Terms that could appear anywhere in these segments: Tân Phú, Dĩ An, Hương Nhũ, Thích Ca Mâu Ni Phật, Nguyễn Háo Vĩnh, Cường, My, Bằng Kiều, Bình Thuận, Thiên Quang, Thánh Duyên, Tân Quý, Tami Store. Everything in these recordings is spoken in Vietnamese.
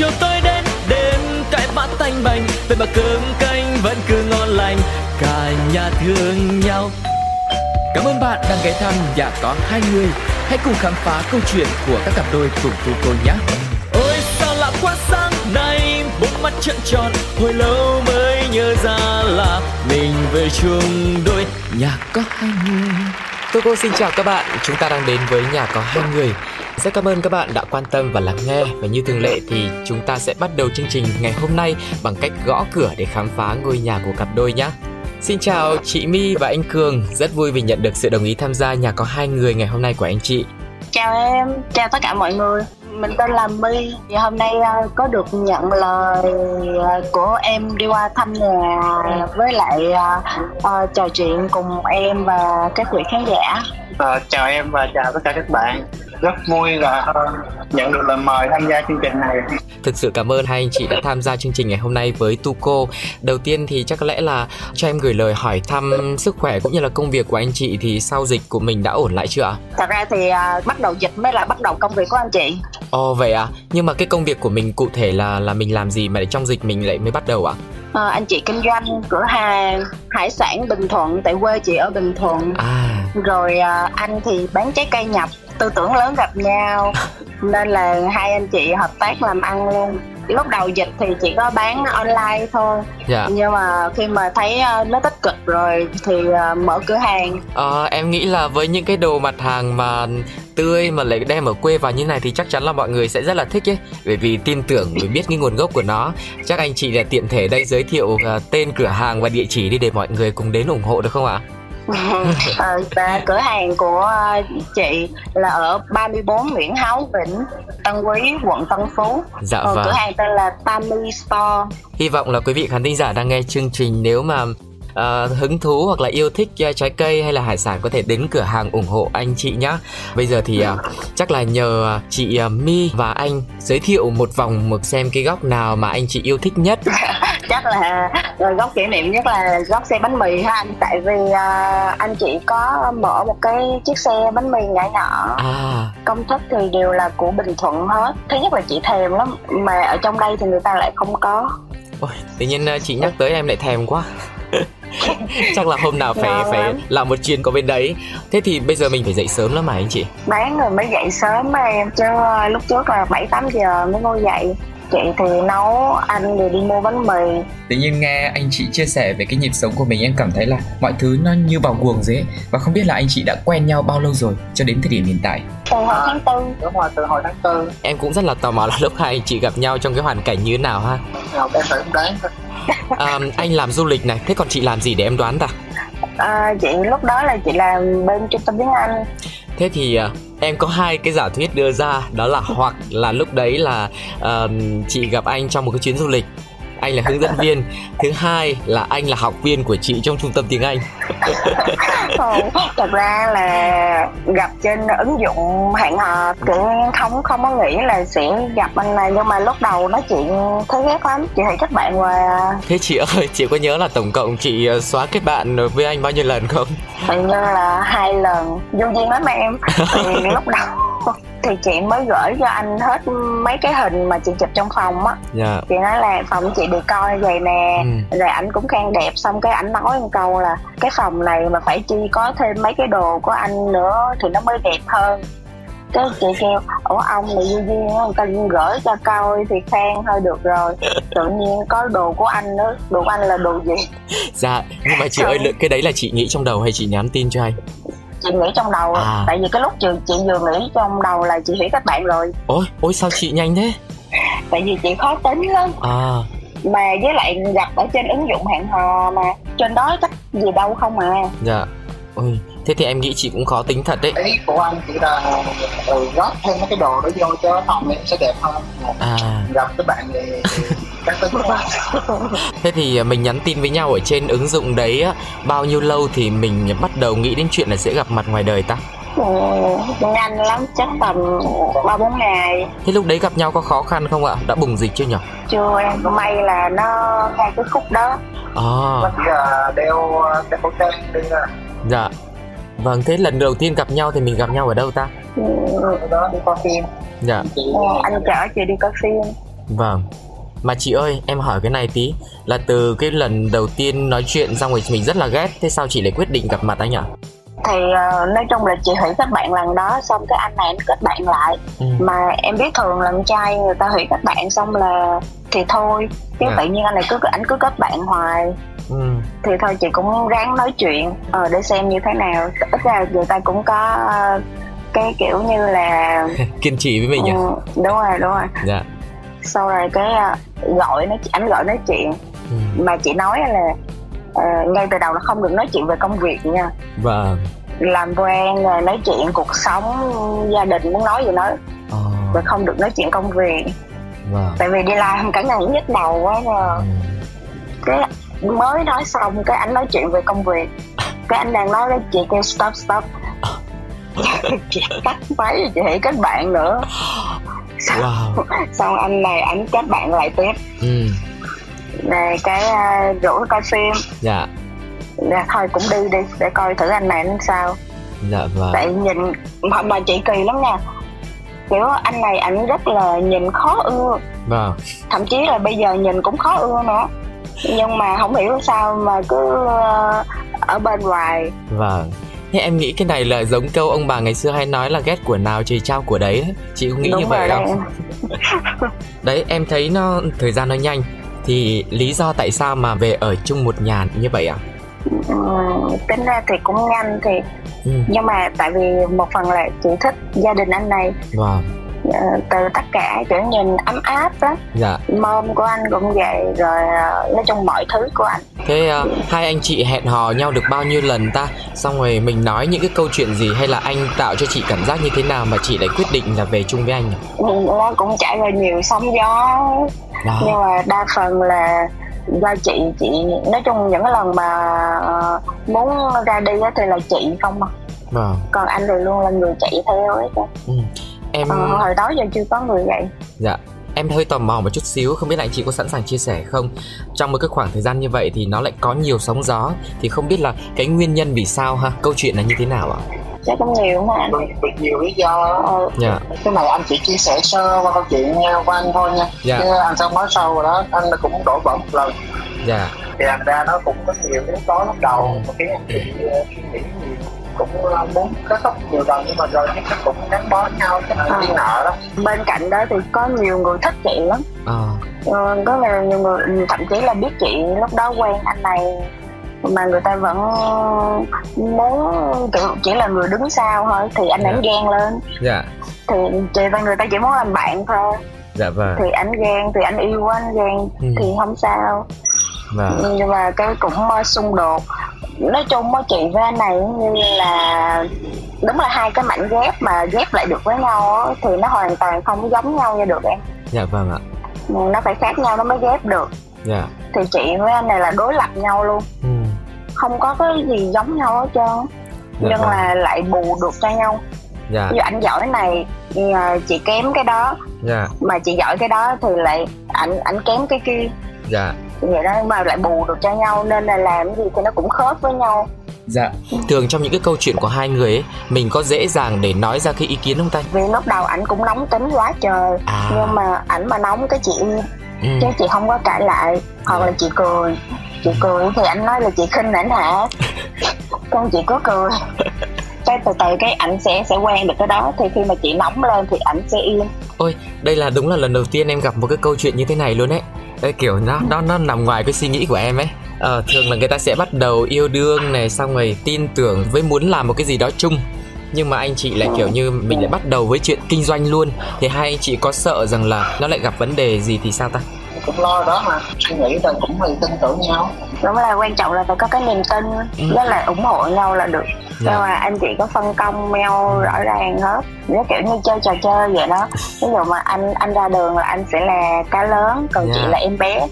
chiều tối đến đêm cãi bát tanh bành, tên bà cơm canh vẫn cứ ngon lành, cả nhà thương nhau. Cảm ơn bạn đang ghé thăm Nhà Có Hai Người. Hãy cùng khám phá câu chuyện của các cặp đôi cùng cô nhé. Ôi sao lạ quá, sáng nay bốn mắt trợn tròn, hồi lâu mới nhớ ra là mình về chung đôi. Nhà Có Hai Người. Cô xin chào các bạn, chúng ta đang đến với Nhà Có Hai Người. Rất cảm ơn các bạn đã quan tâm và lắng nghe. Và như thường lệ thì chúng ta sẽ bắt đầu chương trình ngày hôm nay bằng cách gõ cửa để khám phá ngôi nhà của cặp đôi nhé. Xin chào chị My và anh Cường, rất vui vì nhận được sự đồng ý tham gia Nhà Có Hai Người ngày hôm nay của anh chị. Chào em, chào tất cả mọi người. Mình tên là My, thì hôm nay có được nhận lời của em đi qua thăm nhà với lại trò chuyện cùng em và các quý khán giả. Chào em và chào tất cả các bạn. Rất vui là nhận được lời mời tham gia chương trình này. Thực sự cảm ơn hai anh chị đã tham gia chương trình ngày hôm nay với Tuco. Đầu tiên thì chắc có lẽ là cho em gửi lời hỏi thăm sức khỏe cũng như là công việc của anh chị, thì sau dịch của mình đã ổn lại chưa ạ? Thật ra thì bắt đầu dịch mới là bắt đầu công việc của anh chị. Ồ vậy ạ? Nhưng mà cái công việc của mình cụ thể là mình làm gì mà để trong dịch mình lại mới bắt đầu ạ? Anh chị kinh doanh cửa hàng hải sản Bình Thuận, tại quê chị ở Bình Thuận. Rồi anh thì bán trái cây nhập, tư tưởng lớn gặp nhau nên là hai anh chị hợp tác làm ăn luôn. Lúc đầu dịch thì chỉ có bán online thôi, nhưng mà khi mà thấy nó tích cực rồi thì mở cửa hàng. Em nghĩ là với những cái đồ mặt hàng mà tươi mà lại đem ở quê vào như này thì chắc chắn là mọi người sẽ rất là thích ấy, bởi vì tin tưởng, bởi biết cái nguồn gốc của nó. Chắc anh chị là tiện thể đây giới thiệu tên cửa hàng và địa chỉ đi để mọi người cùng đến ủng hộ được không ạ? Cửa hàng của chị là ở 34 Nguyễn Háo Vĩnh, Tân Quý, quận Tân Phú. Dạ vâng. Cửa hàng tên là Tami Store. Hy vọng là quý vị khán thính giả đang nghe chương trình, nếu mà hứng thú hoặc là yêu thích trái cây hay là hải sản có thể đến cửa hàng ủng hộ anh chị nhá. Bây giờ thì chắc là nhờ chị My và anh giới thiệu một vòng một xem cái góc nào mà anh chị yêu thích nhất. Chắc là góc kỷ niệm nhất là góc xe bánh mì ha anh, tại vì anh chị có mở một cái chiếc xe bánh mì nhỏ nhỏ. Công thức thì đều là của Bình Thuận hết. Thứ nhất là chị thèm lắm, mà ở trong đây thì người ta lại không có. Ôi, tự nhiên chị nhắc tới em lại thèm quá. Chắc là hôm nào phải làm một chuyến có bên đấy. Thế thì bây giờ mình phải dậy sớm lắm mà anh chị. Bán rồi mới dậy sớm mà em, chứ lúc trước là 7-8 giờ mới ngồi dậy. Chị thì nấu, anh thì đi mua bánh mì. Tự nhiên nghe anh chị chia sẻ về cái nhịp sống của mình, em cảm thấy là mọi thứ nó như vào guồng rồi ấy. Và không biết là anh chị đã quen nhau bao lâu rồi cho đến thời điểm hiện tại? Từ hồi tháng 4. Đúng rồi, từ hồi tháng 4. Em cũng rất là tò mò là lúc hai anh chị gặp nhau trong cái hoàn cảnh như thế nào ha. Không, em phải không đoán. Anh làm du lịch này, thế còn chị làm gì để em đoán ta? Chị lúc đó là chị làm bên trung tâm tiếng Anh. Thế thì em có hai cái giả thuyết đưa ra, đó là hoặc là lúc đấy là chị gặp anh trong một cái chuyến du lịch, anh là hướng dẫn viên. Thứ hai là anh là học viên của chị trong trung tâm tiếng Anh. Thật ra là gặp trên ứng dụng hẹn hò, chị không có nghĩ là sẽ gặp anh này, nhưng mà lúc đầu nói chuyện thấy ghét lắm, chị hãy kết bạn và... Thế chị ơi, chị có nhớ là tổng cộng chị xóa kết bạn với anh bao nhiêu lần không? Hình như là 2 lần, vô duyên lắm em. Thì lúc đầu thì chị mới gửi cho anh hết mấy cái hình mà chị chụp trong phòng á. Chị nói là phòng chị bị coi vậy nè. Rồi ảnh cũng khen đẹp, xong cái ảnh nói một câu là cái phòng này mà phải chi có thêm mấy cái đồ của anh nữa thì nó mới đẹp hơn. Cái chị kêu ủa ông này vô duyên á, người ta gửi cho coi thì khen thôi được rồi, tự nhiên có đồ của anh nữa. Đồ của anh là đồ gì? Dạ, nhưng mà chị ơi, cái đấy là chị nghĩ trong đầu hay chị nhắn tin cho anh? Chị nghĩ trong đầu, tại vì cái lúc chị vừa nghĩ trong đầu là chị hiểu các bạn rồi. Ôi sao chị nhanh thế? Tại vì chị khó tính lắm. Mà với lại gặp ở trên ứng dụng hẹn hò mà, trên đó chắc gì đâu không à. Dạ. Ôi, thế thì em nghĩ chị cũng khó tính thật đấy. Ý của anh chỉ là góp thêm mấy cái đồ đó vô cho phòng em sẽ đẹp hơn. Gặp các bạn thì các tính quá. Thế thì mình nhắn tin với nhau ở trên ứng dụng đấy bao nhiêu lâu thì mình bắt đầu nghĩ đến chuyện là sẽ gặp mặt ngoài đời ta? Nhanh lắm, chắc tầm 3-4 ngày. Thế lúc đấy gặp nhau có khó khăn không ạ? Đã bùng dịch chưa nhỉ? Chưa, em may là nó ngay cái khúc đó. Bây giờ đeo cái khẩu trang đi à. Dạ. Vâng, thế lần đầu tiên gặp nhau thì mình gặp nhau ở đâu ta? Đó đi coi phim. Dạ. Anh chở chị đi coi phim. Vâng. Mà chị ơi, em hỏi cái này tí. Là từ cái lần đầu tiên nói chuyện xong rồi mình rất là ghét. Thế sao chị lại quyết định gặp mặt anh ạ? Thì nói chung là chị Thủy kết bạn lần đó, xong cái anh này anh kết bạn lại. Mà em biết thường là con trai người ta Thủy kết bạn xong là thì thôi. Chứ tự nhiên anh này cứ kết bạn hoài. Thì thôi chị cũng ráng nói chuyện để xem như thế nào. Ít ra người ta cũng có cái kiểu như là kiên trì với mình nhỉ? Đúng rồi. Dạ. Sau rồi cái anh gọi nói chuyện. Mà chị nói là ngay từ đầu là không được nói chuyện về công việc nha. Vâng. Làm quen rồi nói chuyện cuộc sống, gia đình, muốn nói gì nói. Và không được nói chuyện công việc. Vâng. Tại vì đi làm cả ngày cũng nhức đầu quá rồi. Cái mới nói xong cái anh nói chuyện về công việc. Cái anh đang nói với chị kêu stop. Chị tắt máy, chị hãy kết bạn nữa. Xong anh này anh kết bạn lại tiếp. Này cái rủ coi phim. Dạ. Dạ thôi cũng đi để coi thử anh này anh sao. Dạ vâng. Tại nhìn mà chị kỳ lắm nha. Kiểu anh này anh rất là nhìn khó ưa. Vâng. Thậm chí là bây giờ nhìn cũng khó ưa nữa. Nhưng mà không hiểu sao mà cứ ở bên hoài. Vâng. Thế em nghĩ cái này là giống câu ông bà ngày xưa hay nói là ghét của nào trời trao của đấy. Chị cũng nghĩ đúng như vậy không? Đấy, em thấy nó thời gian nó nhanh. Thì lý do tại sao mà về ở chung một nhà như vậy ạ? Tính ra thì cũng nhanh thì nhưng mà tại vì một phần là chị thích gia đình anh này. Wow. Từ tất cả kiểu nhìn ấm áp đó. Dạ. Mom của anh cũng vậy. Rồi nói chung mọi thứ của anh. Thế hai anh chị hẹn hò nhau được bao nhiêu lần ta? Xong rồi mình nói những cái câu chuyện gì? Hay là anh tạo cho chị cảm giác như thế nào mà chị lại quyết định là về chung với anh? Nó cũng trải qua nhiều sóng gió. Wow. Nhưng mà đa phần là do chị nói chung những lần mà muốn ra đi thì là chị không. Wow. Còn anh thì luôn là người chạy theo ấy. Em hồi đó giờ chưa có người vậy. Dạ. Em hơi tò mò một chút xíu, không biết là anh chị có sẵn sàng chia sẻ không? Trong một cái khoảng thời gian như vậy thì nó lại có nhiều sóng gió, thì không biết là cái nguyên nhân vì sao ha? Câu chuyện là như thế nào ạ? Chắc cũng nhiều mà anh. Nhiều lý do. Dạ. Cái này anh chỉ chia sẻ sơ qua câu chuyện của anh thôi nha. Dạ. Chứ anh sao nói sâu rồi đó, anh cũng đổ vỡ một lần. Dạ. Thì thành ra nó cũng có nhiều yếu tố lúc đầu mà khiến anh chị suy nghĩ nhiều. Cũng muốn kết thúc nhiều lần nhưng mà rồi chắc cũng gắn bó nhau cái này đi nợ đó. Bên cạnh đó thì có nhiều người thích chị lắm. Có nhiều người thậm chí là biết chị lúc đó quen anh này mà người ta vẫn muốn chỉ là người đứng sau thôi thì anh ấy ghen lên. Dạ. Thì chị và người ta chỉ muốn làm bạn thôi. Dạ vâng. Thì anh ghen thì anh yêu quá, anh ghen thì không sao. Vâng. Nhưng mà cái cũng xung đột. Nói chung á, chị với anh này như là đúng là hai cái mảnh ghép mà ghép lại được với nhau á, thì nó hoàn toàn không giống nhau ra được em. Dạ vâng ạ. Nó phải khác nhau nó mới ghép được. Dạ. Thì chị với anh này là đối lập nhau luôn. Không có cái gì giống nhau hết trơn. Dạ. Nhưng vâng. Là lại bù được cho nhau. Dạ. Ví dụ anh giỏi này chị kém cái đó. Dạ. Mà chị giỏi cái đó thì lại ảnh kém cái kia. Dạ. Vậy đó mà lại bù được cho nhau nên là làm cái gì thì nó cũng khớp với nhau. Dạ. Thường trong những cái câu chuyện của hai người ấy, mình có dễ dàng để nói ra cái ý kiến không ta? Vì lúc đầu ảnh cũng nóng tính quá trời. Nhưng mà ảnh mà nóng cái chị chứ chị không có cãi lại. Hoặc là chị cười. Chị cười thì ảnh nói là chị khinh ảnh hả? Con chị cứ cười. Cái từ cái ảnh sẽ quen được cái đó. Thì khi mà chị nóng lên thì ảnh sẽ yên. Ôi, đây là đúng là lần đầu tiên em gặp một cái câu chuyện như thế này luôn ấy. Cái kiểu nó nằm ngoài cái suy nghĩ của em ấy. Thường là người ta sẽ bắt đầu yêu đương này, xong rồi tin tưởng với muốn làm một cái gì đó chung. Nhưng mà anh chị lại kiểu như mình lại bắt đầu với chuyện kinh doanh luôn. Thì hai anh chị có sợ rằng là nó lại gặp vấn đề gì thì sao ta? Cũng lo đó mà, suy nghĩ là cũng phải tin tưởng nhau. Đúng là quan trọng là phải có cái niềm tin với lại ủng hộ nhau là được. Dạ. Nhưng mà anh chị có phân công nhau rõ ràng hết. Nó kiểu như chơi trò chơi vậy đó. Ví dụ mà anh ra đường là anh sẽ là cá lớn, còn chị là em bé.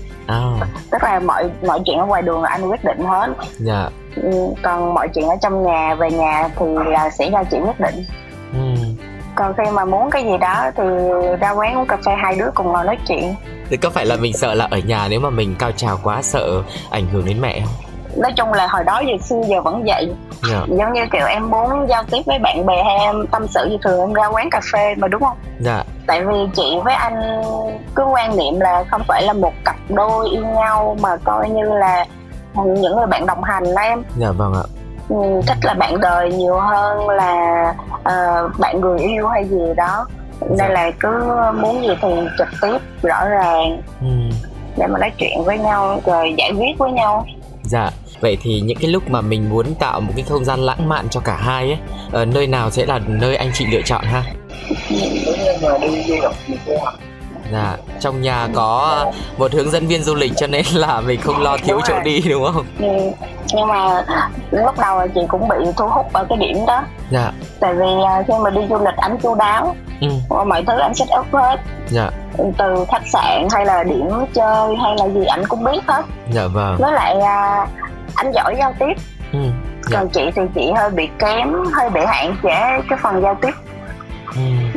Tức là mọi chuyện ở ngoài đường là anh quyết định hết. Dạ. Còn mọi chuyện ở trong nhà, về nhà thì là sẽ do chị quyết định. Còn khi mà muốn cái gì đó thì ra quán uống cà phê hai đứa cùng ngồi nói chuyện. Thì có phải là mình sợ là ở nhà nếu mà mình cao trào quá sợ ảnh hưởng đến mẹ không? Nói chung là hồi đó giờ xưa giờ vẫn vậy. Giống như kiểu em muốn giao tiếp với bạn bè hay em tâm sự gì thường em ra quán cà phê mà đúng không? Dạ. Tại vì chị với anh cứ quan niệm là không phải là một cặp đôi yêu nhau mà coi như là những người bạn đồng hành đó em. Dạ vâng ạ. Chắc là bạn đời nhiều hơn là bạn người yêu hay gì đó. Nên là cứ muốn gì thì trực tiếp rõ ràng để mà nói chuyện với nhau rồi giải quyết với nhau. Dạ. Vậy thì những cái lúc mà mình muốn tạo một cái không gian lãng mạn cho cả hai ấy, nơi nào sẽ là nơi anh chị lựa chọn ha? Dạ, trong nhà có một hướng dẫn viên du lịch cho nên là mình không lo thiếu chỗ đi đúng không? Ừ. Nhưng mà lúc đầu chị cũng bị thu hút ở cái điểm đó. Dạ. Tại vì khi mà đi du lịch ảnh chu đáo, mọi thứ ảnh set up hết. Dạ. Từ khách sạn hay là điểm chơi hay là gì ảnh cũng biết hết. Dạ vâng. Với lại anh giỏi giao tiếp. Dạ. Còn chị thì chị hơi bị kém, hơi bị hạn chế cái phần giao tiếp.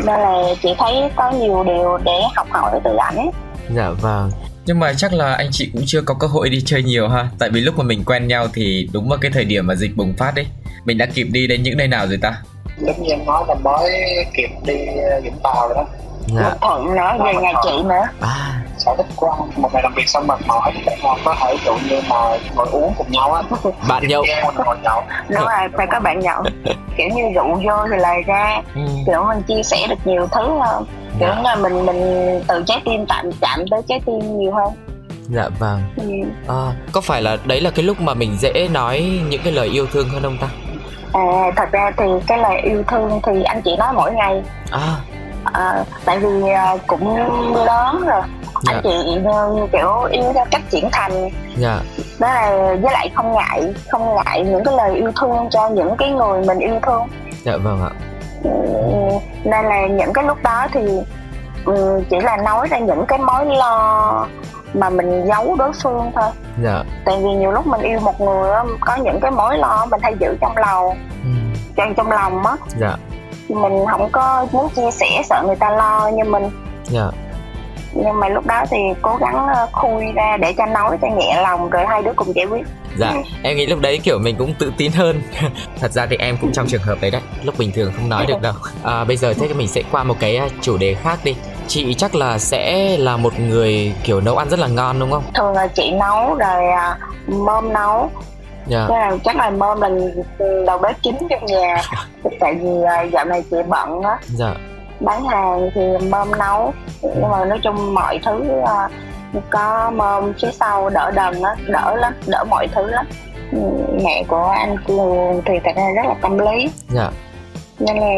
Nên là chị thấy có nhiều điều để học hỏi từ ảnh. Dạ vâng. Nhưng mà chắc là anh chị cũng chưa có cơ hội đi chơi nhiều ha. Tại vì lúc mà mình quen nhau thì đúng vào cái thời điểm mà dịch bùng phát ấy. Mình đã kịp đi đến những nơi nào rồi ta? Lúc em nói là mới kịp đi Vũng Tàu rồi đó. Dạ. Bình Thuận nữa, về nhà chị nữa. Sở thích của anh, một ngày làm việc xong mệt mỏi để mà có thể tự nhiên mà ngồi uống cùng nhau á. Bạn nhậu. Đúng rồi, phải có bạn nhậu. Kiểu như rượu vô thì lại ra, kiểu mình chia sẻ được nhiều thứ hơn. Kiểu là mình từ trái tim chạm tới trái tim nhiều hơn. Dạ vâng. Có phải là đấy là cái lúc mà mình dễ nói những cái lời yêu thương hơn không ta? Thật ra thì cái lời yêu thương thì anh chị nói mỗi ngày. Tại vì cũng lớn rồi. Dạ. Anh chị kiểu yêu theo cách trưởng thành. Dạ. Đó là với lại không ngại những cái lời yêu thương cho những cái người mình yêu thương. Dạ vâng ạ. Nên là những cái lúc đó thì chỉ là nói ra những cái mối lo mà mình giấu đối phương thôi. Dạ. Tại vì nhiều lúc mình yêu một người đó, có những cái mối lo mình hay giữ trong lòng, trong lòng á. Dạ. Mình không có muốn chia sẻ, sợ người ta lo như mình. Dạ. Nhưng mà lúc đó thì cố gắng khui ra để cho nói cho nhẹ lòng rồi hai đứa cùng giải quyết. Dạ, em nghĩ lúc đấy kiểu mình cũng tự tin hơn. Thật ra thì em cũng trong trường hợp đấy đấy, lúc bình thường không nói được đâu. Bây giờ thế thì mình sẽ qua một cái chủ đề khác đi. Chị chắc là sẽ là một người kiểu nấu ăn rất là ngon đúng không? Thường là chị nấu rồi mom nấu. Yeah. Chắc là mom là đầu bếp chính trong nhà. Tại vì dạo này chị bận á. Yeah. Bán hàng thì mom nấu. Nhưng mà nói chung mọi thứ có mom phía sau đỡ đần á, đỡ lắm, đỡ mọi thứ lắm. Mẹ của anh Cường thì thật ra rất là tâm lý. Yeah. Nên là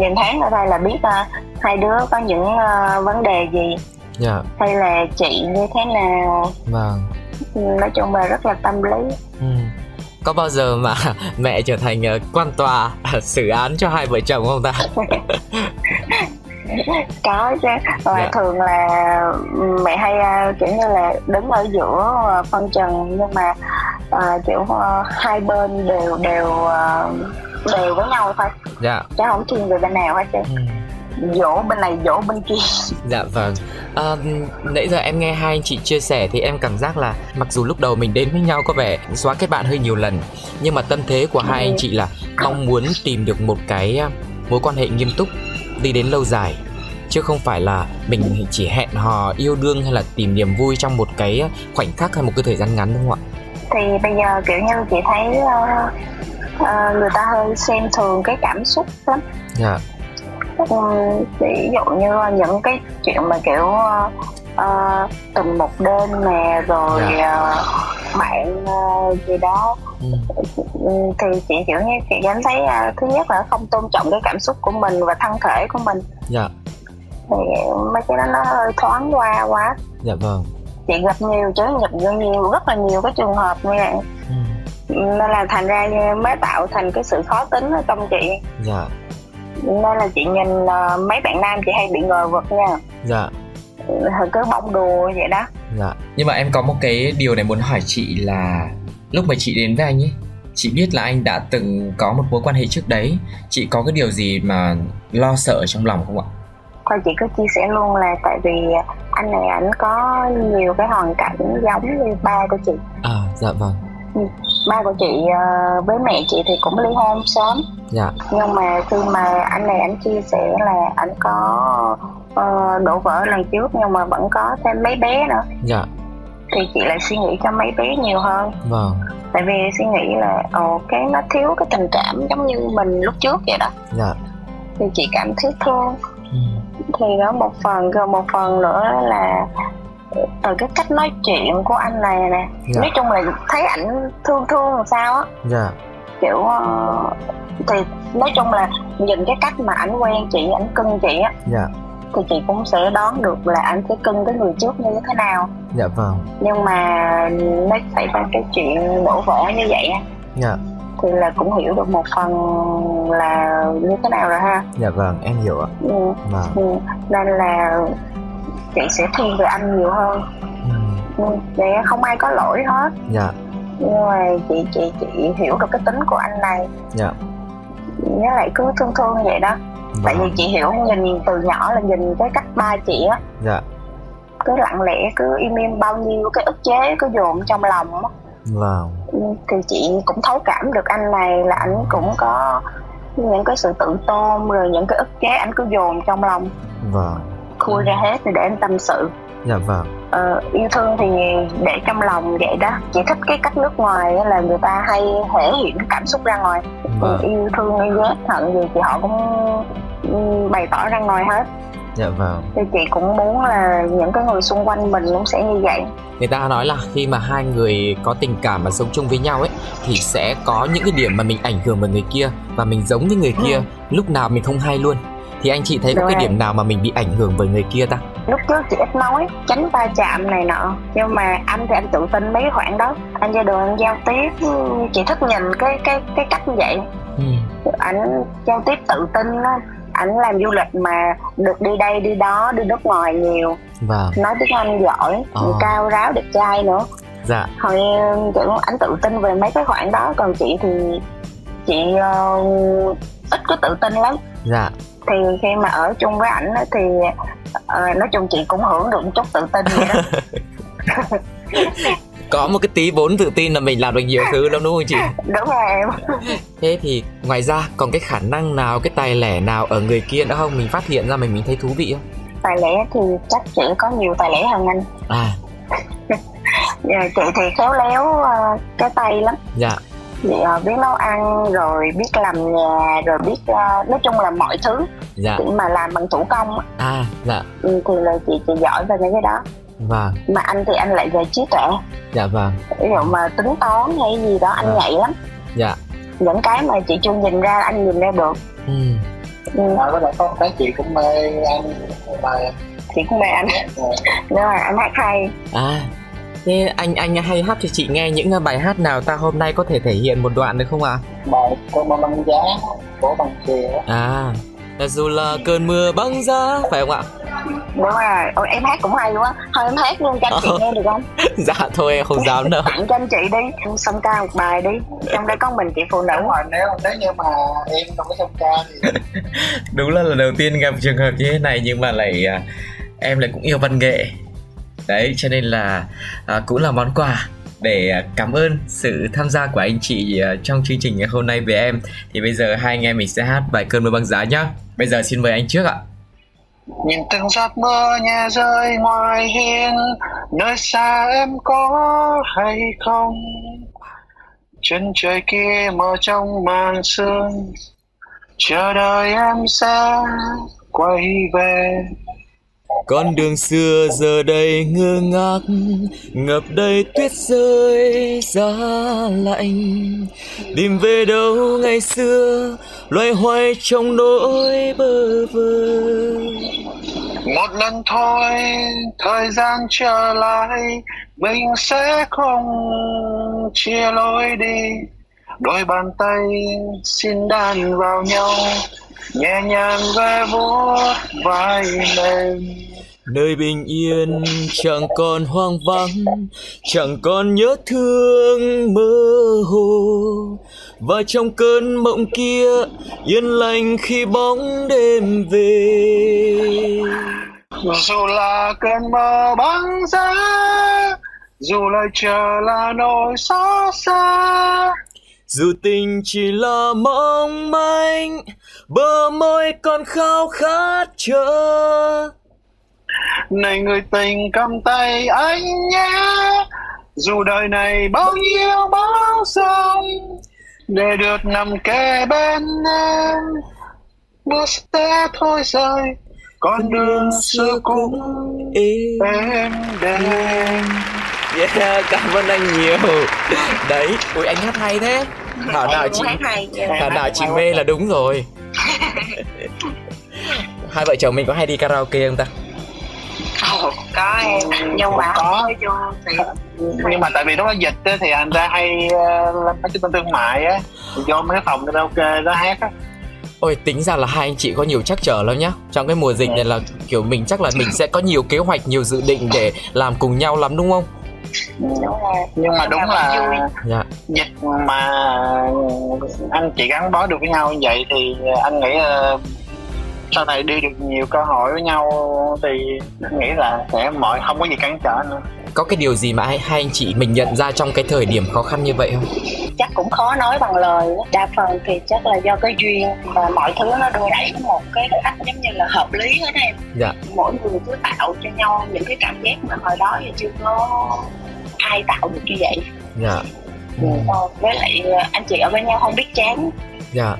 nhìn tháng ở đây là biết hai đứa có những vấn đề gì. Yeah. Hay là chị như thế nào. Vâng. Nói chung là rất là tâm lý. Có bao giờ mà mẹ trở thành quan tòa xử án cho hai vợ chồng không ta? Có chứ. Dạ. Thường là mẹ hay kiểu như là đứng ở giữa phân trần. Nhưng mà kiểu hai bên đều với nhau thôi. Dạ. Chứ không thiên về bên nào hết chứ. Dỗ bên này dỗ bên kia. Dạ vâng. Nãy giờ em nghe hai anh chị chia sẻ thì em cảm giác là mặc dù lúc đầu mình đến với nhau có vẻ xóa kết bạn hơi nhiều lần, nhưng mà tâm thế của hai anh chị là mong muốn tìm được một cái mối quan hệ nghiêm túc đi đến lâu dài, chứ không phải là mình chỉ hẹn hò yêu đương hay là tìm niềm vui trong một cái khoảnh khắc hay một cái thời gian ngắn đúng không ạ? Thì bây giờ kiểu như chị thấy người ta hơi xem thường cái cảm xúc lắm. Dạ. Ví dụ như những cái chuyện mà kiểu từng một đêm nè rồi bạn gì đó thì chị kiểu như chị cảm thấy thứ nhất là không tôn trọng cái cảm xúc của mình và thân thể của mình. Dạ. Thì mấy cái đó nó hơi thoáng qua quá. Dạ vâng. Chị gặp nhiều chứ, gặp nhiều, rất là nhiều cái trường hợp như vậy. Nên là thành ra mới tạo thành cái sự khó tính ở trong chị. Dạ. Nên là chị nhìn mấy bạn nam chị hay bị ngờ vực nha. Dạ. Cứ bông đùa vậy đó. Dạ. Nhưng mà em có một cái điều này muốn hỏi chị là lúc mà chị đến với anh ấy, chị biết là anh đã từng có một mối quan hệ trước đấy, chị có cái điều gì mà lo sợ trong lòng không ạ? Thôi chị cứ chia sẻ luôn là tại vì anh này ảnh có nhiều cái hoàn cảnh giống như ba của chị. Dạ vâng. ba của chị với mẹ chị thì cũng ly hôn sớm. Dạ. Nhưng mà khi mà anh này anh chia sẻ là anh có đổ vỡ lần trước nhưng mà vẫn có thêm mấy bé nữa. Dạ. Thì chị lại suy nghĩ cho mấy bé nhiều hơn. Vâng. Tại vì suy nghĩ là cái nó thiếu cái tình cảm giống như mình lúc trước vậy đó. Dạ. Thì chị cảm thấy thương. Ừ. Thì đó một phần, rồi một phần nữa là từ cái cách nói chuyện của anh này nè. Dạ. Nói chung là thấy ảnh thương thương làm sao á. Dạ. Kiểu thì nói chung là nhìn cái cách mà ảnh quen chị, ảnh cưng chị á. Dạ. Thì chị cũng sẽ đoán được là anh sẽ cưng cái người trước như thế nào. Dạ vâng. Nhưng mà nó xảy ra cái chuyện đổ vỡ như vậy á. Dạ. Thì là cũng hiểu được một phần là như thế nào rồi ha. Dạ vâng, em hiểu ạ. Ừ. Vâng. Ừ. Nên là chị sẽ thương về anh nhiều hơn. Ừ. Để không ai có lỗi hết. Dạ. Nhưng mà chị hiểu được cái tính của anh này. Dạ. Nó lại cứ thương thương vậy đó. Vâng. Tại vì chị hiểu, nhìn từ nhỏ là nhìn cái cách ba chị á. Dạ. Cứ lặng lẽ, cứ im im bao nhiêu cái ức chế cứ dồn trong lòng á. Vâng. Thì chị cũng thấu cảm được anh này là anh cũng có những cái sự tự tôn, rồi những cái ức chế anh cứ dồn trong lòng. Vâng. Khui ra hết để em tâm sự. Dạ vâng. Yêu thương thì để trong lòng vậy đó. Chị thích cái cách nước ngoài là người ta hay thể hiện cảm xúc ra ngoài. Vâng. Yêu thương hay ghét hận gì thì họ cũng bày tỏ ra ngoài hết. Dạ vâng. Thì chị cũng muốn là những cái người xung quanh mình cũng sẽ như vậy. Người ta nói là khi mà hai người có tình cảm mà sống chung với nhau ấy thì sẽ có những cái điểm mà mình ảnh hưởng vào người kia và mình giống với người kia. Lúc nào mình không hay luôn. Thì anh chị thấy có cái điểm nào mà mình bị ảnh hưởng bởi người kia ta? Lúc trước chị ít nói, tránh va chạm này nọ. Nhưng mà anh thì anh tự tin mấy khoảng đó. Anh ra đường anh giao tiếp, chị thích nhìn cái cách như vậy. Anh giao tiếp tự tin đó. Anh làm du lịch mà được đi đây đi đó, đi nước ngoài nhiều. Vâng. Nói tiếng Anh giỏi, cao ráo đẹp trai nữa. Dạ. Hồi kiểu anh tự tin về mấy cái khoảng đó. Còn chị thì chị ít có tự tin lắm. Dạ. Thì khi mà ở chung với ảnh thì nói chung chị cũng hưởng được một chút tự tin vậy đó. Có một cái tí vốn tự tin là mình làm được nhiều thứ lắm đúng không chị? Đúng rồi em. Thế thì ngoài ra còn cái khả năng nào, cái tài lẻ nào ở người kia nữa không? Mình phát hiện ra mình thấy thú vị không? Tài lẻ thì chắc chị có nhiều tài lẻ hơn anh. À. Chị thì khéo léo cái tay lắm. Dạ. Chị biết nấu ăn, rồi biết làm nhà, rồi biết nói chung là mọi thứ. Dạ. Chị mà làm bằng thủ công. À, dạ. Thì là chị giỏi về những cái đó. Vâng. Mà anh thì anh lại về trí tuệ. Dạ vâng. Ví dụ mà tính toán hay gì đó anh nhạy lắm. Dạ. Những cái mà chị chưa nhìn ra anh nhìn ra được. Với lại có cái chị cũng mê anh. Chị cũng mê anh. Nhưng mà anh hát hay. À. Thế anh hay hát cho chị nghe những bài hát nào ta, hôm nay có thể thể hiện một đoạn được không ạ? Bài của Mưa Băng Giá của Bằng Kiều. À, dù là cơn mưa băng giá, phải không ạ? Đúng rồi, ôi em hát cũng hay quá. Thôi em hát luôn cho anh chị nghe được không? Dạ thôi em không dám đâu. Tặng cho anh chị đi, song ca một bài đi. Trong đây có mình chị phụ nữ. Đúng rồi, nếu như mà em không có song ca thì... Đúng là lần đầu tiên gặp trường hợp như thế này nhưng mà lại em lại cũng yêu văn nghệ. Đấy, cho nên là cũng là món quà để cảm ơn sự tham gia của anh chị trong chương trình ngày hôm nay với em. Thì bây giờ hai anh em mình sẽ hát bài Cơn Mưa Băng Giá nhá. Bây giờ xin mời anh trước ạ. Nhìn từng giọt mưa nhẹ rơi ngoài hiên, nơi xa em có hay không? Chân trời kia mờ trong màn sương, chờ đợi em sẽ quay về. Con đường xưa giờ đây ngơ ngác, ngập đầy tuyết rơi giá lạnh. Tìm về đâu ngày xưa, loay hoay trong nỗi bơ vơ. Một lần thôi, thời gian trở lại, mình sẽ không chia lối đi. Đôi bàn tay xin đan vào nhau, nhẹ nhàng ve vuốt vai mình. Nơi bình yên chẳng còn hoang vắng, chẳng còn nhớ thương mơ hồ. Và trong cơn mộng kia yên lành khi bóng đêm về. Dù là cơn mơ băng giá, Dù lời chờ là nỗi xót xa, dù tình chỉ là mong manh, bờ môi còn khao khát chờ. Này người tình cầm tay anh nhé, dù đời này bao nhiêu bão giông, để được nằm kề bên em. Mưa sẽ thôi rơi, con đường xưa cũng êm đềm. Yeah, cảm ơn anh nhiều. Đấy, ui anh hát hay thế. Thảo nào chị, mê là đúng rồi. Hai vợ chồng mình có hay đi karaoke không ta? Không, có em, nhưng mà có. Nhưng mà tại vì lúc đó dịch ấy, thì anh ra hay làm cái trung tâm thương mại á, vô mấy cái phòng karaoke đó hát á. Ôi tính ra là hai anh chị có nhiều trắc trở lắm nhá. Trong cái mùa dịch này là kiểu mình chắc là mình sẽ có nhiều kế hoạch, nhiều dự định để làm cùng nhau lắm đúng không? Đúng rồi. Nhưng mà đúng là dạ, dịch mà anh chị gắn bó được với nhau như vậy thì anh nghĩ sau này đi được nhiều cơ hội với nhau thì anh nghĩ là sẽ mọi không có gì cản trở nữa. Có cái điều gì mà hai anh chị mình nhận ra trong cái thời điểm khó khăn như vậy không? Chắc cũng khó nói bằng lời. Đa phần thì chắc là do cái duyên và mọi thứ nó đưa đẩy một cái cách giống như là hợp lý hết em. Dạ. Mỗi người cứ tạo cho nhau những cái cảm giác mà hồi đó thì chưa có ai tạo được như vậy. Dạ. Với lại anh chị ở bên nhau không biết chán. Dạ.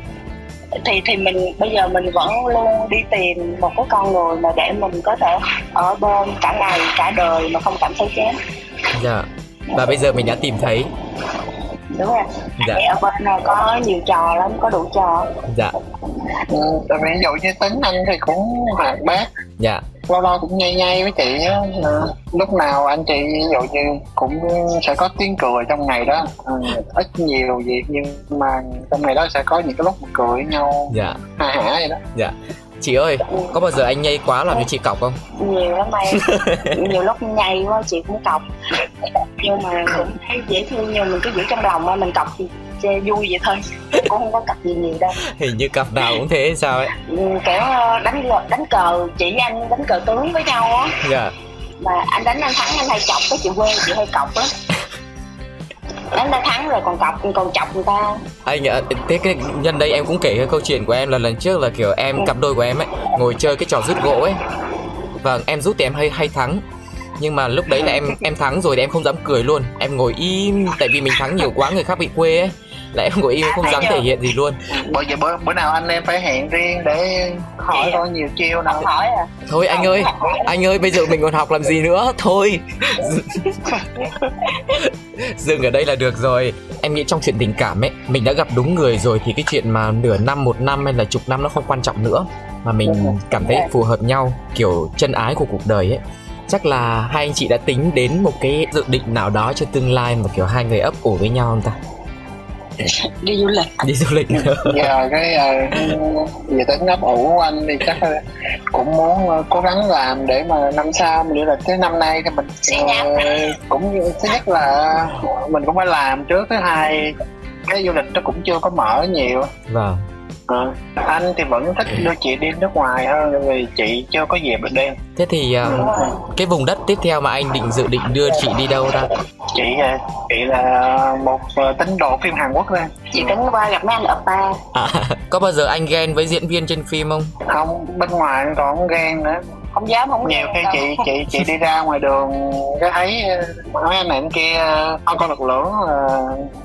Thì mình bây giờ mình vẫn luôn đi tìm một cái con người mà để mình có thể ở bên cả ngày cả đời mà không cảm thấy chán. Dạ. Và bây giờ mình đã tìm thấy. Đúng rồi. Dạ. Ở bên này có nhiều trò lắm, có đủ trò. Dạ. Tại vì ví dụ như tính anh thì cũng hoạt bát. Dạ. Lâu lâu cũng nhây nhây với chị á. Lúc nào anh chị ví dụ như cũng sẽ có tiếng cười trong ngày đó, ít nhiều gì nhưng mà trong ngày đó sẽ có những cái lúc mà cười nhau. Dạ. Hả vậy đó. Dạ. Chị ơi, có bao giờ anh nhây quá làm cho chị cọc không? Nhiều lắm em. Nhiều lúc nhây quá chị cũng cọc. Nhưng mà cũng thấy dễ thương, nhưng mình cứ giữ trong lòng mà mình cọc thì vui vậy thôi, cũng không có cặp gì nhiều đâu. Hình như cặp nào cũng thế sao ấy. Kiểu đánh cờ, chị với anh đánh cờ tướng với nhau á. Dạ. Mà anh đánh anh thắng anh hay chọc, cái chị quê chị hay cọc á. Đánh đã thắng rồi còn chọc người ta. Anh ạ, thế cái nhân đây em cũng kể cái câu chuyện của em lần trước là kiểu em cặp đôi của em ấy ngồi chơi cái trò rút gỗ ấy. Vâng, em rút thì em hay thắng. Nhưng mà lúc đấy là em thắng rồi thì em không dám cười luôn. Em ngồi im, tại vì mình thắng nhiều quá người khác bị quê ấy. Là em ngồi im không dám thể hiện gì luôn. Bữa nào anh em phải hẹn riêng để hỏi tôi nhiều chiêu nào. Hỏi à? Thôi anh ơi bây giờ mình còn học làm gì nữa. Thôi dừng ở đây là được rồi. Em nghĩ trong chuyện tình cảm ấy, mình đã gặp đúng người rồi thì cái chuyện mà nửa năm, một năm hay là chục năm nó không quan trọng nữa. Mà mình cảm thấy phù hợp nhau, kiểu chân ái của cuộc đời ấy. Chắc là hai anh chị đã tính đến một cái dự định nào đó cho tương lai mà kiểu hai người ấp ủ với nhau không ta? Đi du lịch. Giờ giờ tính ấp ủ của anh thì chắc cũng muốn cố gắng làm để mà năm sau mình là tới năm nay thì mình cũng thứ nhất là mình cũng phải làm trước, thứ hai cái du lịch nó cũng chưa có mở nhiều. Vâng. Anh thì vẫn thích đưa chị đi nước ngoài hơn vì chị chưa có dịp được đi. Thế thì cái vùng đất tiếp theo mà anh định dự định đưa chị đi đâu ra? Chị là một tín đồ phim Hàn Quốc ra. Chị tính qua gặp mấy anh oppa. Có bao giờ anh ghen với diễn viên trên phim không? Không, bên ngoài anh còn không ghen nữa. Không dám, không nhiều khi đâu. Chị đi ra ngoài đường cái thấy mấy anh này kia không có lực lượng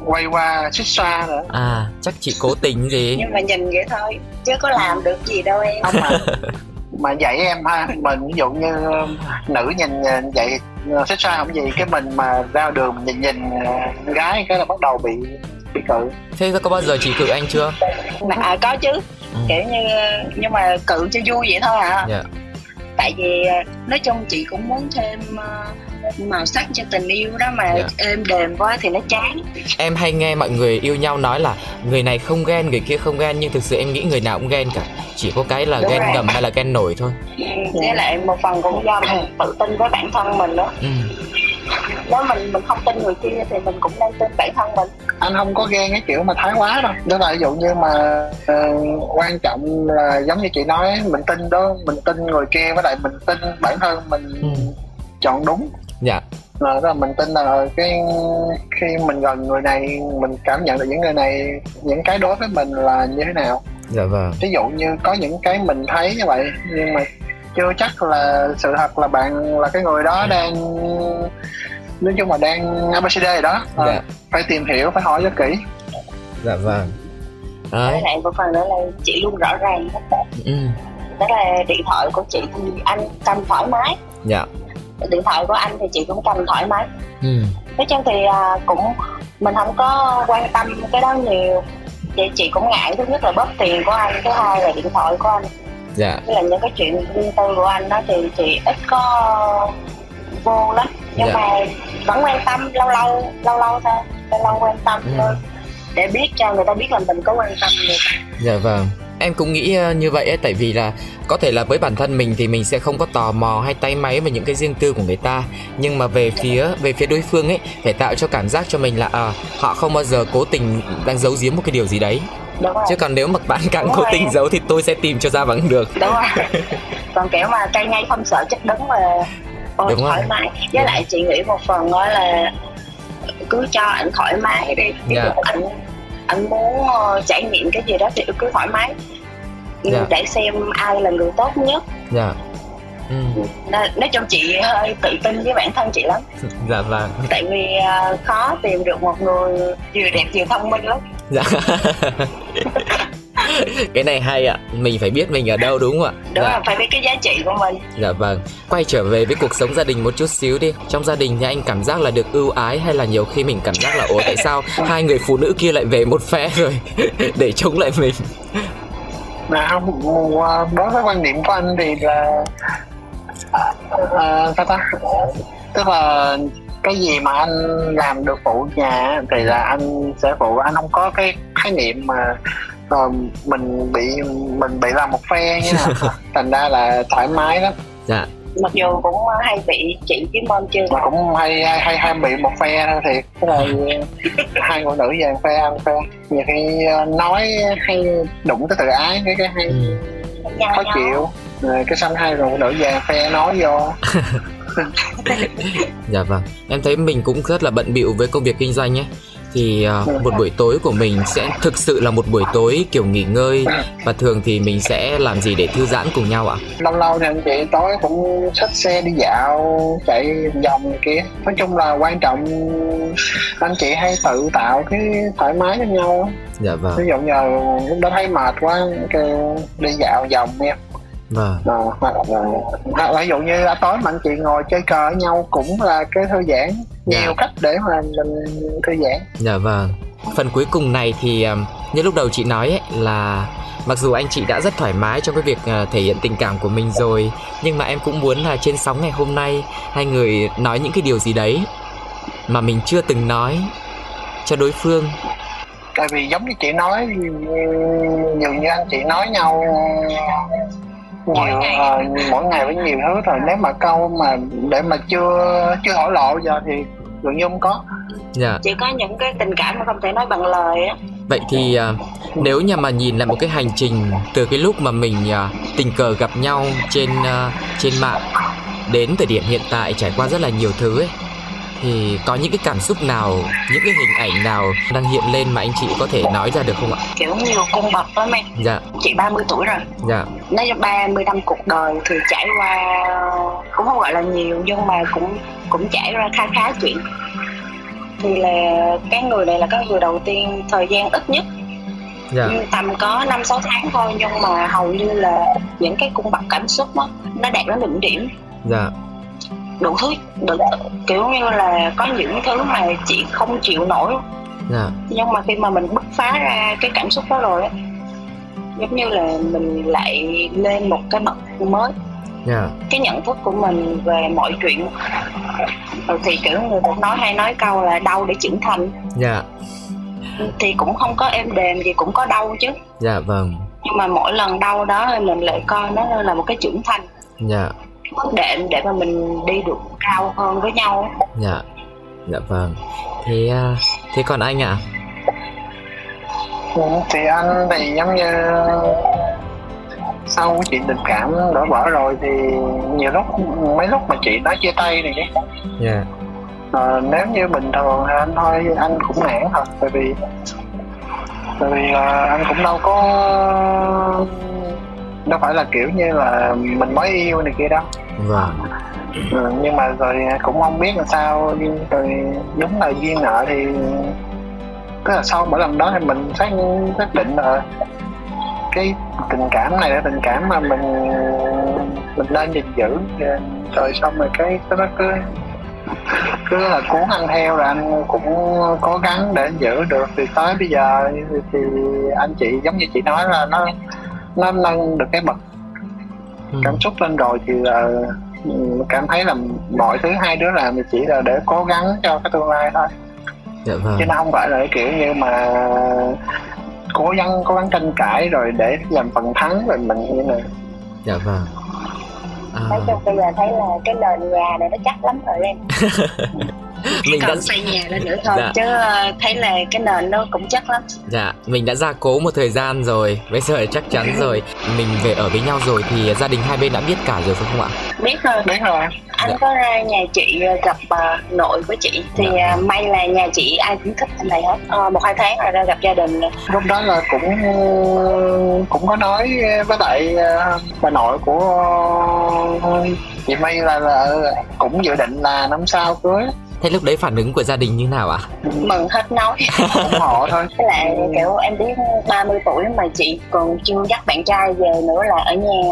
quay qua xích xa nữa. À, chắc chị cố tình gì. Nhưng mà nhìn vậy thôi chứ có làm được gì đâu em. Không mà vậy em ha, mình ví dụ như nữ nhìn vậy xích xa không gì, cái mình mà ra đường mình nhìn gái cái là bắt đầu bị cự. Thế có bao giờ chị cự anh chưa? À có chứ. Kiểu như nhưng mà cự cho vui vậy thôi à. Dạ. Tại vì nói chung chị cũng muốn thêm màu sắc cho tình yêu đó mà. Yeah. Êm đềm quá thì nó chán. Em hay nghe mọi người yêu nhau nói là người này không ghen, người kia không ghen. Nhưng thực sự em nghĩ người nào cũng ghen cả. Chỉ có cái là đúng ghen rồi, ngầm hay là ghen nổi thôi. Thế lại một phần cũng do mình tự tin với bản thân mình đó. Nếu mình không tin người kia thì mình cũng nên tin bản thân mình. Anh không có ghen cái kiểu mà thái quá đâu. Đó là ví dụ như mà quan trọng là giống như chị nói, mình tin đó, mình tin người kia với lại mình tin bản thân mình chọn đúng. Dạ. Là mình tin là cái khi mình gần người này, mình cảm nhận được những người này, những cái đối với mình là như thế nào. Dạ vâng. Ví dụ như có những cái mình thấy như vậy, nhưng mà chưa chắc là sự thật là bạn là cái người đó đang, nói chung là đang ABCD rồi đó. Dạ. Phải tìm hiểu, phải hỏi rất kỹ. Dạ vâng. Cái này một phần nữa là chị luôn rõ ràng hết đó. Đó là điện thoại của chị thì anh cầm thoải mái. Dạ. Điện thoại của anh thì chị cũng cầm thoải mái. Nói chung thì cũng mình không có quan tâm cái đó nhiều. Vậy chị cũng ngại, thứ nhất là bóp tiền của anh, thứ hai là điện thoại của anh. Dạ. Tức là những cái chuyện riêng tư của anh đó thì chị ít có vô lắm. Nhưng dạ. mà vẫn quan tâm, lâu lâu thôi, lâu quan tâm thôi. Để biết cho người ta biết là mình có quan tâm người ta. Dạ vâng. Em cũng nghĩ như vậy ấy, tại vì là có thể là với bản thân mình thì mình sẽ không có tò mò hay tay máy về những cái riêng tư của người ta, nhưng mà về phía đối phương ấy phải tạo cho cảm giác cho mình là họ không bao giờ cố tình đang giấu giếm một cái điều gì đấy. Chứ còn nếu mà bạn càng cố tình giấu thì tôi sẽ tìm cho ra bằng được. Đúng rồi. Còn kiểu mà cay ngay không sợ chết đứng mà ôi thoải mái. Với lại chị nghĩ một phần đó là cứ cho ảnh thoải mái đi. Ví dụ anh muốn trải nghiệm cái gì đó thì cứ thoải mái, để xem ai là người tốt nhất. Nói chung chị hơi tự tin với bản thân chị lắm. Dạ vâng. Tại vì khó tìm được một người vừa đẹp vừa thông minh lắm. Dạ. Cái này hay ạ. Mình phải biết mình ở đâu, đúng không ạ? Đúng rồi, phải biết cái giá trị của mình. Dạ vâng. Quay trở về với cuộc sống gia đình một chút xíu đi. Trong gia đình thì anh cảm giác là được ưu ái, hay là nhiều khi mình cảm giác là ủa tại sao hai người phụ nữ kia lại về một phe rồi để chống lại mình? Mà không, đối với quan điểm của anh thì là tức là cái gì mà anh làm được phụ nhà thì là anh sẽ phụ. Anh không có cái khái niệm mà rồi mình bị làm một phe như nào, thành ra là thoải mái lắm. Dạ. Mặc dù cũng hay bị chị kiếm môn chưa, mà cũng hay bị một phe thôi thiệt. Cái này hai người nữ về phe ăn phe, nhiều khi nói hay đụng tới tự ái cái hay khó chịu, cái xong hai người nữ về phe nói vô. Dạ vâng. Em thấy mình cũng rất là bận bịu với công việc kinh doanh ấy. Thì một buổi tối của mình sẽ thực sự là một buổi tối kiểu nghỉ ngơi, và thường thì mình sẽ làm gì để thư giãn cùng nhau ạ? Lâu lâu thì anh chị tối cũng xách xe đi dạo, chạy vòng kia. Nói chung là quan trọng anh chị hay tự tạo cái thoải mái cho nhau. Dạ vâng. Ví dụ như lúc đó thấy mệt quá đi dạo vòng nha. Vâng. Ví dụ như tối mà anh chị ngồi chơi cờ với nhau cũng là cái thư giãn. Nhiều cách để mà mình thư giãn. Dạ vâng. Phần cuối cùng này thì như lúc đầu chị nói ấy, là mặc dù anh chị đã rất thoải mái trong cái việc thể hiện tình cảm của mình rồi, nhưng mà em cũng muốn là trên sóng ngày hôm nay hai người nói những cái điều gì đấy mà mình chưa từng nói cho đối phương. Tại vì giống như chị nói, dường như anh chị nói nhau mỗi ngày với nhiều thứ rồi, nếu mà câu mà để mà chưa thổ lộ giờ thì gần như không có. Dạ. Chỉ có những cái tình cảm mà không thể nói bằng lời á. Vậy thì nếu như mà nhìn lại một cái hành trình từ cái lúc mà mình tình cờ gặp nhau trên mạng đến thời điểm hiện tại, trải qua rất là nhiều thứ ấy, thì có những cái cảm xúc nào, những cái hình ảnh nào đang hiện lên mà anh chị có thể nói ra được không ạ? Kiểu nhiều cung bậc lắm em. Dạ. Chị 30 tuổi rồi. Dạ. Nói cho 30 năm cuộc đời thì trải qua cũng không gọi là nhiều, nhưng mà cũng trải ra khá chuyện. Thì là cái người này là cái người đầu tiên thời gian ít nhất. Dạ. Tầm có 5-6 tháng thôi, nhưng mà hầu như là những cái cung bậc cảm xúc đó, nó đạt đến đỉnh điểm. Dạ. Đủ thứ, kiểu như là có những thứ mà chị không chịu nổi. Dạ. Nhưng mà khi mà mình bứt phá ra cái cảm xúc đó rồi á, giống như là mình lại lên một cái bậc mới. Dạ. Cái nhận thức của mình về mọi chuyện thì kiểu người ta hay nói câu là đau để trưởng thành. Dạ. Thì cũng không có êm đềm gì, cũng có đau chứ. Dạ vâng. Nhưng mà mỗi lần đau đó mình lại coi nó là một cái trưởng thành. Dạ. Bước đệm để mà mình đi được cao hơn với nhau. Dạ. Dạ vâng. Thế còn anh ạ? Thì anh thì giống như sau chuyện tình cảm đổ vỡ rồi thì nhiều lúc, mấy lúc mà chị nói chia tay này chứ. Dạ. Nếu như bình thường thì anh thôi anh cũng nản thật, bởi vì anh cũng đâu phải là kiểu như là mình mới yêu này kia đâu. Vâng. Nhưng mà rồi cũng không biết làm sao, rồi đúng là duyên nợ thì tức là sau mỗi lần đó thì mình xác định là cái tình cảm này là tình cảm mà mình nên gìn giữ, rồi xong rồi cái nó cứ là cuốn anh theo, rồi anh cũng cố gắng để anh giữ được. Thì tới bây giờ thì anh chị giống như chị nói là nó nâng được cái bậc cảm xúc lên rồi, thì là cảm thấy là mọi thứ hai đứa làm thì chỉ là để cố gắng cho cái tương lai thôi. Dạ vâng. Chứ nó không phải là kiểu như mà cố gắng tranh cãi rồi để làm phần thắng rồi mình như này. Dạ vâng. Nói chung bây giờ thấy là cái nền nhà này nó chắc lắm rồi em. Mình còn đã xây nhà lên nữa thôi. Dạ. Chứ thấy là cái nền nó cũng chắc lắm. Dạ, mình đã gia cố một thời gian rồi, bây giờ chắc chắn rồi. Mình về ở với nhau rồi thì gia đình hai bên đã biết cả rồi phải không ạ? Biết rồi. Anh dạ. Có ra nhà chị gặp nội của chị thì dạ. May là nhà chị ai cũng thích anh này hết. 1-2 tháng rồi ra gặp gia đình. Lúc đó là cũng có nói với lại bà nội của chị May là cũng dự định là năm sau cưới. Thế lúc đấy phản ứng của gia đình như nào ạ? Mừng hết nói. Ủng hộ thôi. Với lại kiểu em biết 30 tuổi mà chị còn chưa dắt bạn trai về nữa là ở nhà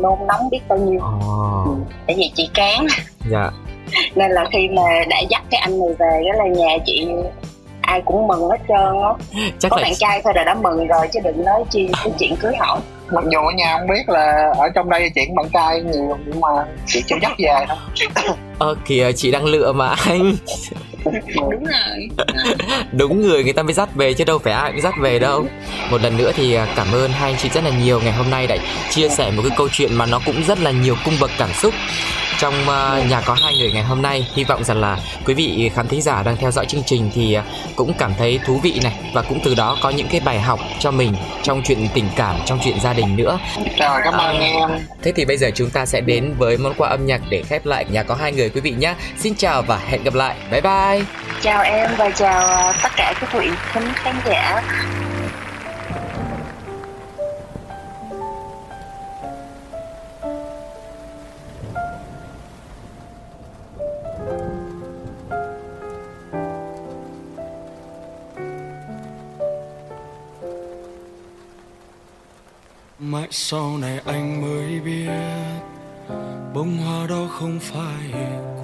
nôn nóng biết bao nhiêu. Tại vì chị cán. Dạ. Nên là khi mà đã dắt cái anh này về đó là nhà chị ai cũng mừng hết trơn á. Có bạn trai thôi là đã mừng rồi chứ đừng nói chi cái chuyện cưới hỏi. Mặc dù ở nhà không biết là ở trong đây chuyện bạn trai nhiều nhưng mà chị chưa dắt về thôi. Kìa chị đang lựa mà anh. Đúng rồi. Đúng người người ta mới dắt về chứ đâu phải ai cũng dắt về đâu. Một lần nữa thì cảm ơn hai anh chị rất là nhiều, ngày hôm nay đã chia sẻ một cái câu chuyện mà nó cũng rất là nhiều cung bậc cảm xúc. Trong nhà có hai người ngày hôm nay, hy vọng rằng là quý vị khán thính giả đang theo dõi chương trình thì cũng cảm thấy thú vị này, và cũng từ đó có những cái bài học cho mình trong chuyện tình cảm, trong chuyện gia đình nữa. Rồi, cảm ơn em. Thế thì bây giờ chúng ta sẽ đến với món quà âm nhạc để khép lại nhà có hai người quý vị nhé. Xin chào và hẹn gặp lại. Bye bye. Chào em và chào tất cả quý vị khán giả. Mãi sau này anh mới biết bông hoa đó không phải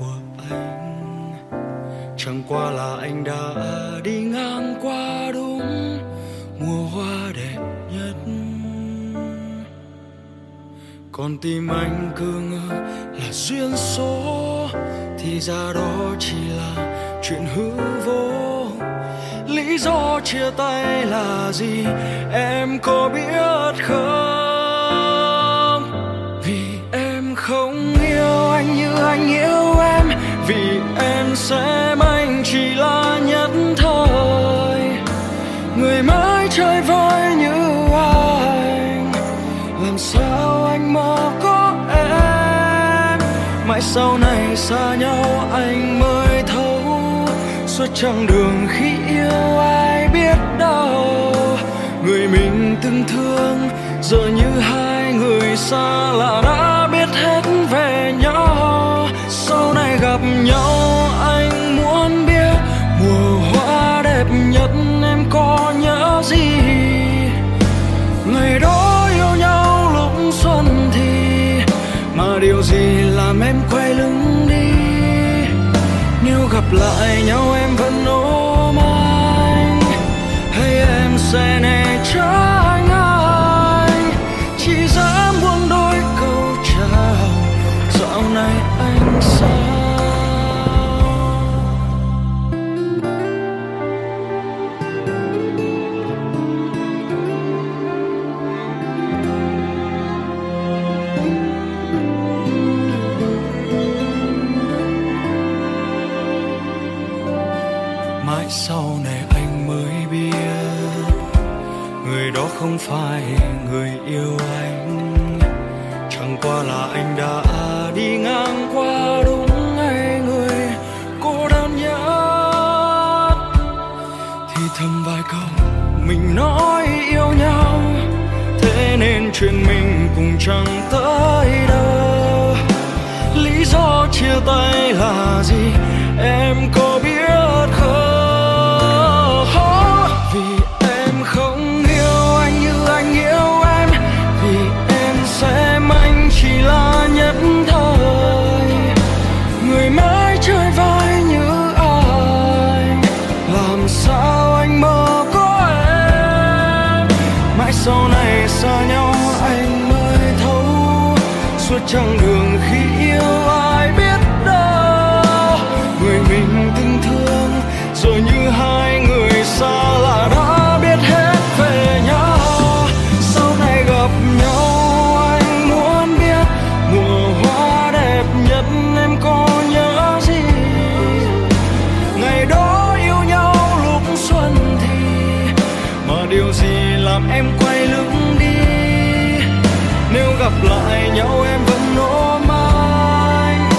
của anh, chẳng qua là anh đã đi ngang qua đúng mùa hoa đẹp nhất. Còn tim anh cứ ngỡ là duyên số, thì ra đó chỉ là chuyện hư vô. Lý do chia tay là gì em có biết không? Vì em không yêu anh như anh yêu em, vì em xem anh chỉ là nhất thời. Người mãi chơi vơi như anh, làm sao anh mà có em? Mãi sau này xa nhau anh mới thấu, suốt chặng đường khi yêu ai biết đâu người mình từng thương, giờ như hai người xa lạ đã biết hết về nhau. Sau này gặp nhau anh muốn biết mùa hoa đẹp nhất em có nhớ gì. Ngày đó yêu nhau lúc xuân thì mà điều gì làm em quay lưng đi. Nếu gặp lại nhau em vẫn ôm anh, hay em sẽ né tránh anh, chỉ dám buông đôi câu chào dạo này anh sao? Sau này anh mới biết người đó không phải người yêu anh, chẳng qua là anh đã đi ngang qua đúng ngày người cô đơn nhất. tay là gì em có biết không? Vì em không yêu anh như anh yêu em, vì em xem anh chỉ là nhất thời, người mãi chơi vơi như anh. Làm sao anh mơ có em? Mãi sau này xa nhau anh mới thấu suốt chặng đường khi yêu ai biết. Em quay lưng đi, nếu gặp lại nhau em vẫn ôm anh,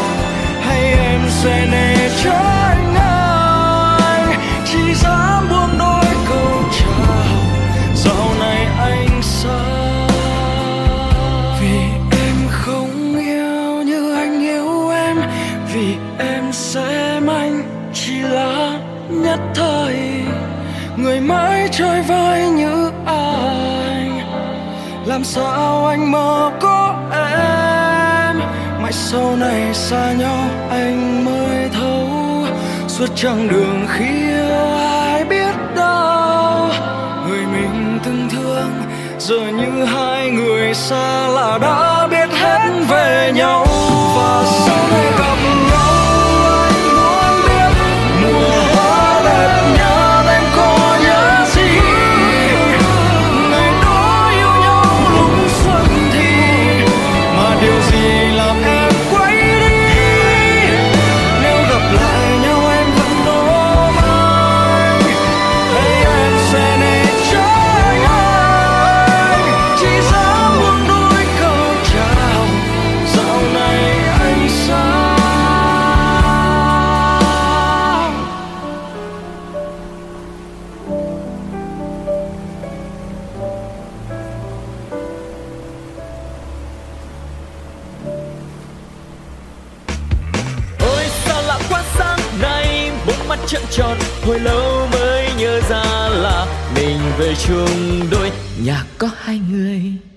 hay em sẽ né tránh anh, chỉ dám buông đôi câu chào dạo này anh xa. Vì em không yêu như anh yêu em, vì em xem anh chỉ là nhất thời, người mãi chơi vơi như anh. Làm sao anh mơ có em? Mãi sau này xa nhau anh mới thấu suốt chặng đường khi yêu ai biết đâu, người mình từng thương giờ như hai người xa lạ đã biết hết về nhau. Và sau này gặp nhau anh muốn biết mùa hoa đẹp nhau. Tròn hồi lâu mới nhớ ra là mình về chung đôi, nhà có hai người.